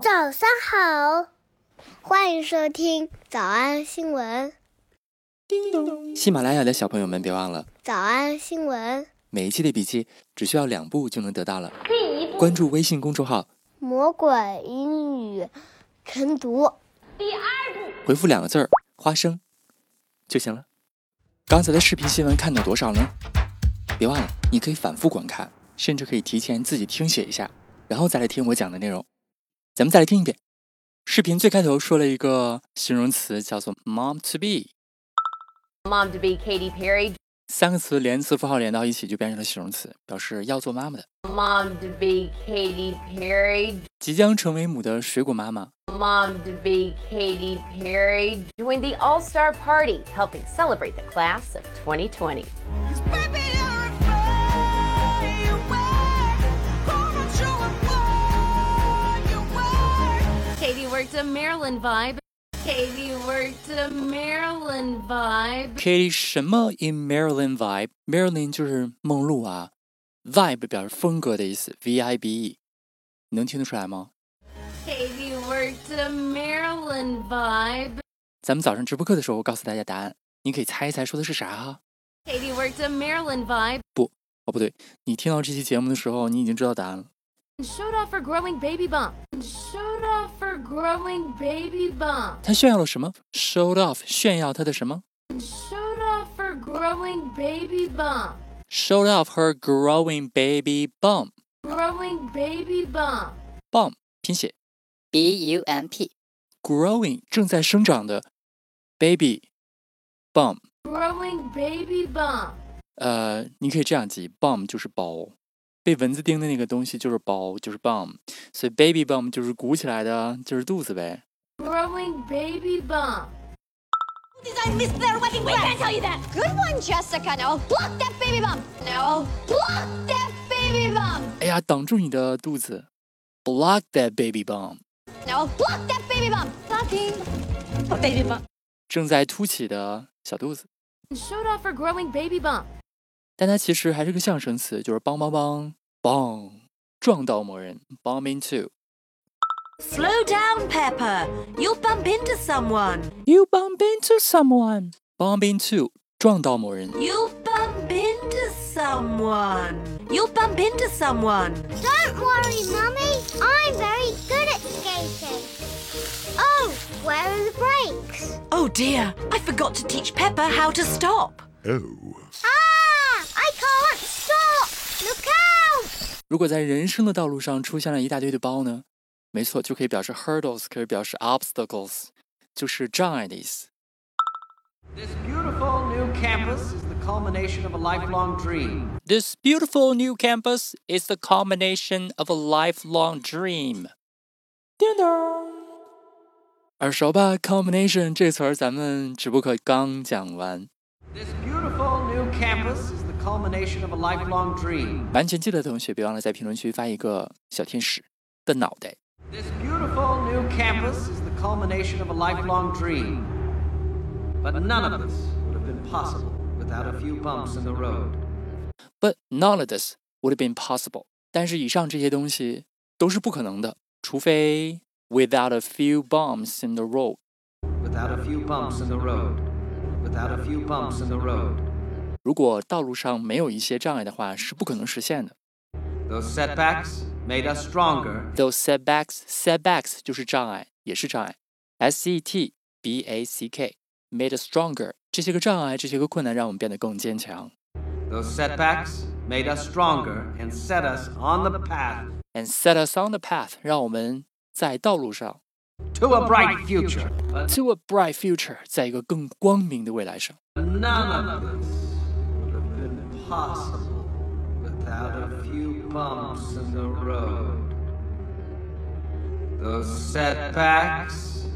早上好，欢迎收听早安新闻。叮咚，喜马拉雅的小朋友们别忘了早安新闻，每一期的笔记只需要2步就能得到了。第一步，关注微信公众号魔鬼英语晨读。第二步，回复2个字花生就行了。刚才的视频新闻看到多少呢？别忘了你可以反复观看，甚至可以提前自己听写一下，然后再来听我讲的内容。咱们再来听一遍。视频最开头说了一个形容词叫做 mom to be。mom to be Katy Perry。3个词连词符号连到一起就变成了形容词，表示要做妈妈的。mom to be Katy Perry。即将成为母的水果妈妈。mom to be Katy Perry joined the All-Star Party, helping celebrate the class of 2020. Katy worked a Maryland vibe. Katy 什么 in Maryland vibe? Maryland 就是梦露啊 ，vibe 表示风格的意思 ，V-I-B-E， 能听得出来吗？Katy worked a Maryland vibe. 咱们早上直播课的时候，我告诉大家答案，你可以猜一猜说的是啥啊 ？Katy worked a Maryland vibe. 不对，你听到这期节目的时候，你已经知道答案了。Showed off her growing baby bump. 她炫耀了什么 ？Showed off 炫耀她的什么 ？Showed off her growing baby bump. Showed off her growing baby bump. Growing baby bump. Bump 拼写。B-U-M-P Growing 正在生长的 Baby Bump Growing baby bump 你可以这样记 Bump 就是包，被蚊子叮的那个东西就是包，就是 Bump， 所以 Baby Bump 就是鼓起来的，就是肚子呗。Growing baby bump Did I miss their wedding breath? I can't tell you that. Good one, Jessica. Now block that baby bump. Now block that baby bump 哎呀，挡住你的肚子 Block that baby bump Now block that baby bump. Blocking baby bump. 正在凸起的小肚子。Showed off her growing baby bump. 但它其实还是个象声词，就是邦邦邦邦，撞到某人 bump into. Slow down, Peppa. You'll bump into someone. You bump into someone. Bump into 撞到某人。You bump into someone. You bump into someone. Don't worry, Mommy. I'm very good at skating. Oh, where are the brakes? Oh dear, I forgot to teach Peppa how to stop. Oh. Ah, I can't stop. Look out! 如果在人生的道路上出现了一大堆的包呢？没错，就可以表示 hurdles， 可以表示 obstacles， 就是障碍的意思。This beautiful new campus is the culmination of a lifelong dream. This beautiful new campus is the culmination of a lifelong dream. 叮咚，耳熟吧 ？Culmination 这词儿咱们直播课刚讲完。This beautiful new campus is the culmination of a lifelong dream. 完全记得的同学，别忘了在评论区发一个小天使的脑袋。This beautiful new campus is the culmination of a lifelong dream.But none of this would have been possible without a few bumps in the road. But none of this would have been possible. 但是以上这些东西都是不可能的，除非 without a few bumps in the road. Without a few bumps in the road. Without a few bumps in the road. 如果道路上没有一些障碍的话，是不可能实现的。Those setbacks made us stronger. Those setbacks 就是障碍，也是障碍。S-E-T-B-A-C-K.Made us stronger. 这些个障碍，这些个困难，让我们变得更坚强。Those setbacks made us stronger and set us on the path. And set us on the path. 让我们在道路上。To a bright future. To a bright future. 在一个更光明的未来上。None of this would have been possible without a few bumps in the road. Those setbacks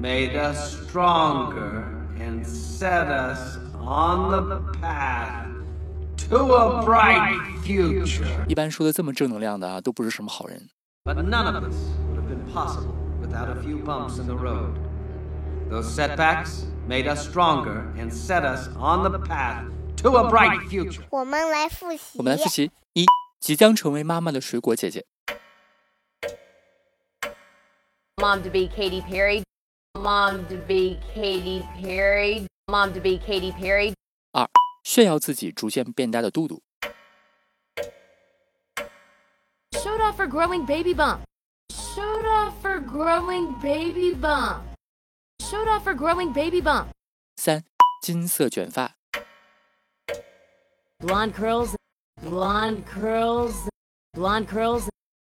made us stronger.And set us on the path to a bright future. 一般说的这么正能量的啊，都不是什么好人。But none of this would have been possible without a few bumps in the road. Those setbacks made us stronger and set us on the path to a bright future. 我们来复习。1. 即将成为妈妈的水果姐姐。Mom-to-be Katy Perry. Mom-to-be Katy Perry. Mom-to-be Katy Perry. 2. 炫耀自己逐渐变大的肚肚。Showed off her growing baby bump. Showed off her growing baby bump. Showed off her growing baby bump. 3. 金色卷发。Blonde curls. Blonde curls. Blonde curls.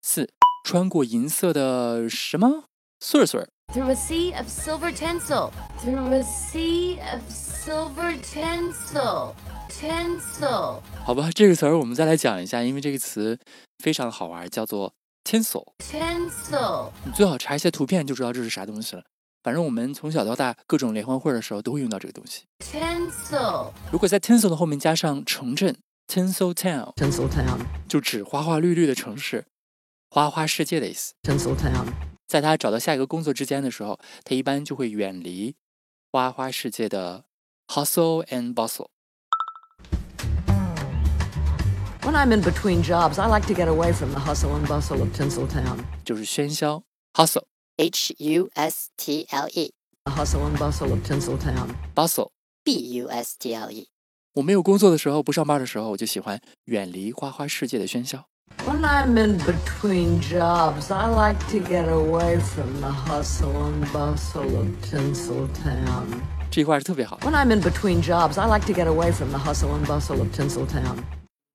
4. 穿过银色的什么穗穗。Through a sea of silver tinsel. Through a sea of silver tinsel. Tinsel. 好吧，这个词儿我们再来讲一下，因为这个词非常好玩，叫做 tinsel。Tinsel。你最好查一些图片就知道这是啥东西了。反正我们从小到大各种联欢会的时候都会用到这个东西。Tinsel。如果在 tinsel 的后面加上城镇 Tinseltown。Tinseltown 就指花花绿绿的城市。花花世界的意思。Tinseltown 在他找到下一个工作之间的时候，他一般就会远离花花世界的 hustle and bustle。 When I'm in between jobs, I like to get away from the hustle and bustle of Tinseltown. 就是喧嚣 hustle H-U-S-T-L-E Hustle and bustle of Tinseltown. Bustle B-U-S-T-L-E 我没有工作的时候，不上班的时候，我就喜欢远离花花世界的喧嚣。When I'm in between jobs, I like to get away from the hustle and bustle of Tinseltown. 这句话是特别好。When I'm in between jobs, I like to get away from the hustle and bustle of Tinseltown.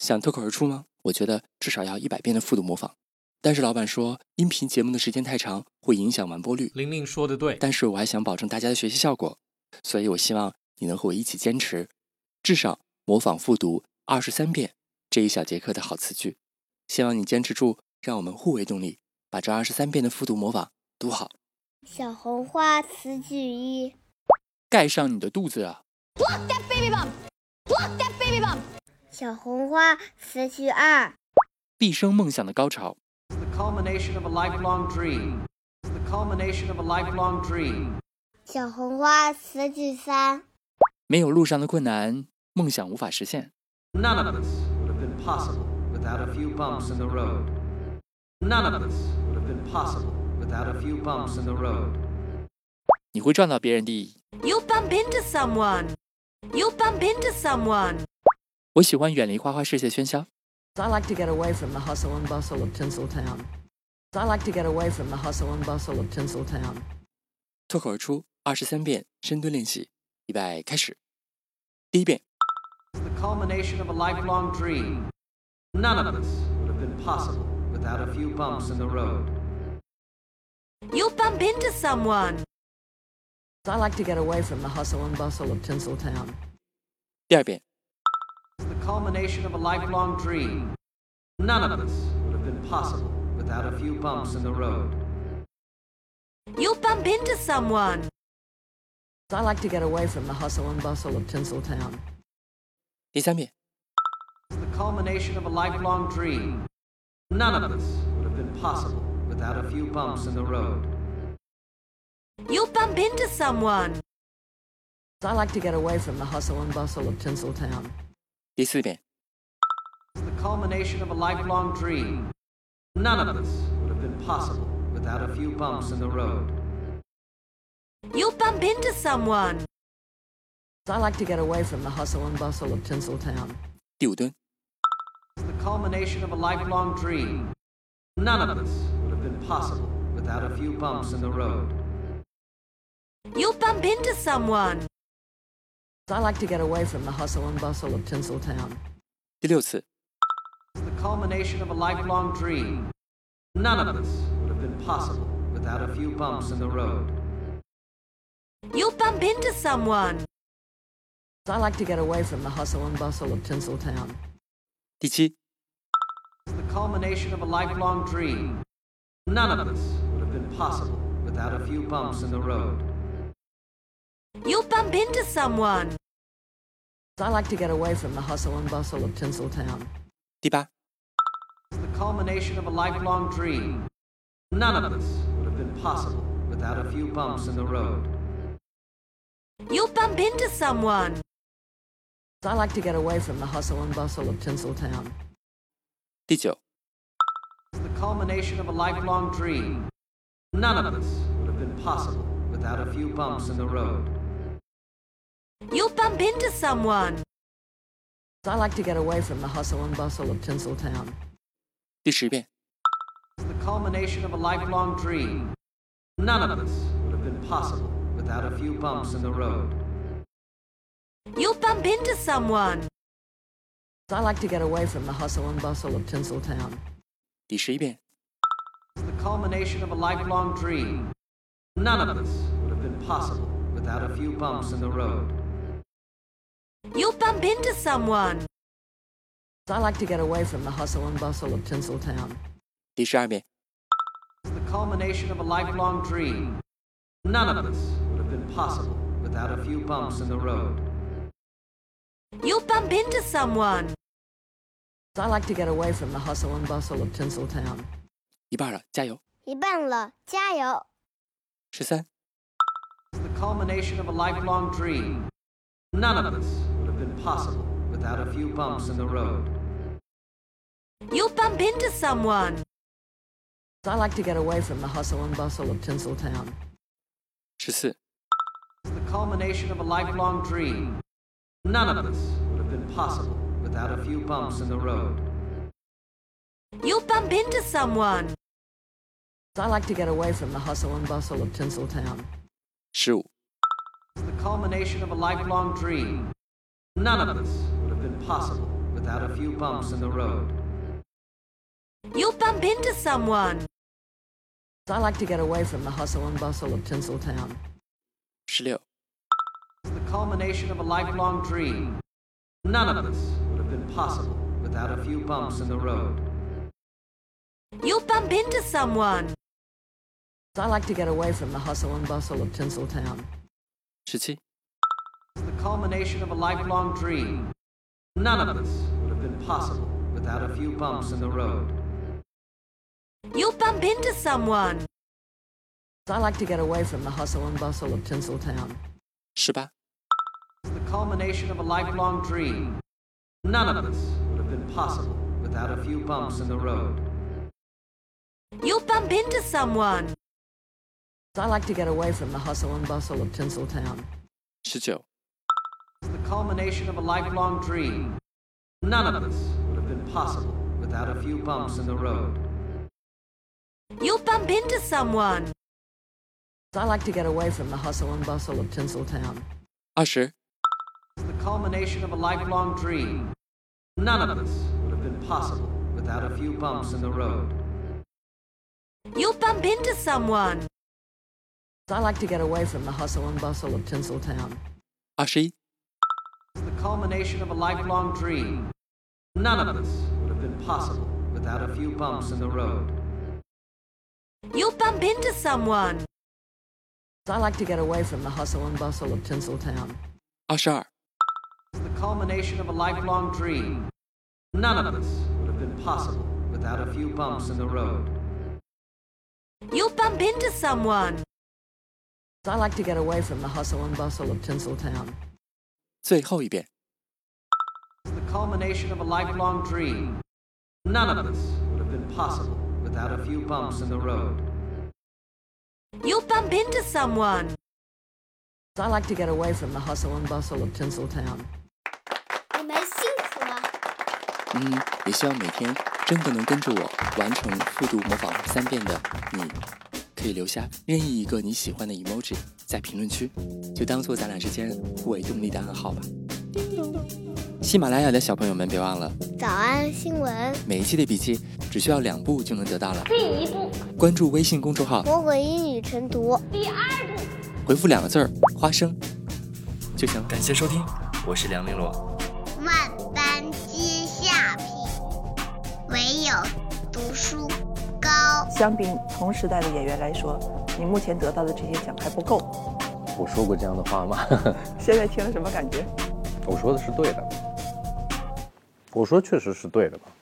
想脱口而出吗？我觉得至少要100遍的复读模仿。但是老板说，音频节目的时间太长，会影响完播率。玲玲说的对。但是我还想保证大家的学习效果，所以我希望你能和我一起坚持，至少模仿复读23遍这一小节课的好词句。希望你坚持住，让我们互为动力，把这23遍的复读模仿读好。小红花词句1：盖上你的肚子啊 ！Lock that baby bump! Lock that baby bump! 小红花词句2：毕生梦想的高潮。The culmination of a lifelong dream. The culmination of a lifelong dream. 小红花词句3：没有路上的困难，梦想无法实现。None of this would have been possible.Without a few bumps in the road. None of this would have been possible without a few bumps in the road. 你会撞到别人的。You'll bump into someone. You'll bump into someone. 我喜欢远离花花世界喧嚣。I like to get away from the hustle and bustle of Tinseltown. I like to get away from the hustle and bustle of Tinseltown. 脱口而出23遍深蹲练习，预备开始。第一遍。The culmination of a lifelong dream.None of this would have been possible without a few bumps in the road. You'll bump into someone. I like to get away from the hustle and bustle of Tinseltown. 第二遍。The culmination of a lifelong dream. None of this would have been possible without a few bumps in the road. You'll bump into someone. I like to get away from the hustle and bustle of Tinseltown. 第三遍。Culmination of a lifelong dream. None of this would have been possible without a few bumps in the road. You'll bump into someone. I like to get away from the hustle and bustle of Tinseltown. 第四遍。The culmination of a lifelong dream. None of this would have been possible without a few bumps in the road. You'll bump into someone. I like to get away from the hustle and bustle of Tinseltown. 第五蹲。The culmination of a lifelong dream. None of this would have been possible without a few bumps in the road. You'll bump into someone. I like to get away from the hustle and bustle of Tinseltown. 第六次。The culmination of a lifelong dream. None of this would have been possible without a few bumps in the road. You'll bump into someone. I like to get away from the hustle and bustle of Tinseltown. 第7。The culmination of a lifelong dream. None of this would have been possible without a few bumps in the road. You'll bump into someone. I like to get away from the hustle and bustle of Tinseltown. 第8。The culmination of a lifelong dream. None of this would have been possible without a few bumps in the road. You'll bump into someone.I like to get away from the hustle and bustle of Tinseltown. 第9。The culmination of a lifelong dream. None of this would have been possible without a few bumps in the road. You'll bump into someone. I like to get away from the hustle and bustle of Tinseltown. 第10遍. It's the culmination of a lifelong dream. None of this would have been possible without a few bumps in the road. You'll bump into someone. I like to get away from the hustle and bustle of Tinseltown. 第11遍. The culmination of a lifelong dream. None of this would have been possible without a few bumps in the road. You'll bump into someone. I like to get away from the hustle and bustle of Tinseltown. 第12遍. The culmination of a lifelong dream. None of this would have been possible without a few bumps in the road. You'll bump into someone. I like to get away from the hustle and bustle of Tinseltown. 一半了，加油！13. The culmination of a lifelong dream. None of this would have been possible without a few bumps in the road. You'll bump into someone. I like to get away from the hustle and bustle of Tinseltown. 14. The culmination of a lifelong dream. None of this would have been possible without a few bumps in the road. You'll bump into someone. I like to get away from the hustle and bustle of Tinseltown. 15. The culmination of a lifelong dream. None of this would have been possible without a few bumps in the road. You'll bump into someone. I like to get away from the hustle and bustle of Tinseltown. 16. The culmination of a lifelong dream. None of this would have been possible without a few bumps in the road. You'll bump into someone. I like to get away from the hustle and bustle of Tinseltown. 17. The culmination of a lifelong dream. None of this would have been possible without a few bumps in the road. You'll bump into someone. I like to get away from the hustle and bustle of Tinseltown. 18. The culmination of a lifelong dream. None of this would have been possible without a few bumps in the road. You'll bump into someone. I like to get away from the hustle and bustle of Tinseltown. 19. The culmination of a lifelong dream. None of this would have been possible without a few bumps in the road. You'll bump into someone. I like to get away from the hustle and bustle of Tinseltown. 20. The culmination of a lifelong dream. None of this would have been possible without a few bumps in the road. You'll bump into someone. I like to get away from the hustle and bustle of Tinseltown. 21. The culmination of a lifelong dream. None of this would have been possible without a few bumps in the road. You'll bump into someone. I like to get away from the hustle and bustle of Tinseltown. 22. The culmination of a lifelong dream. None of this would have been possible without a few bumps in the road. You'll bump into someone. I like to get away from the hustle and bustle of Tinseltown. 最后一遍. The culmination of a lifelong dream. None of this would have been possible without a few bumps in the road. You'll bump into someone. I like to get away from the hustle and bustle of Tinseltown. 你们辛苦了。也希望每天真的能跟着我完成复读模仿3遍的你，可以留下任意一个你喜欢的 emoji 在评论区，就当做咱俩之间互为动力的暗号吧。喜马拉雅的小朋友们别忘了早安新闻，每一期的笔记只需要2步就能得到了。第1步，关注微信公众号魔鬼英语晨读。第2步，回复2个字花生就行。感谢收听，我是梁玲珑。读书高，相比同时代的演员来说，你目前得到的这些奖还不够。我说过这样的话吗？现在听了什么感觉？我说的是对的，我说确实是对的吧。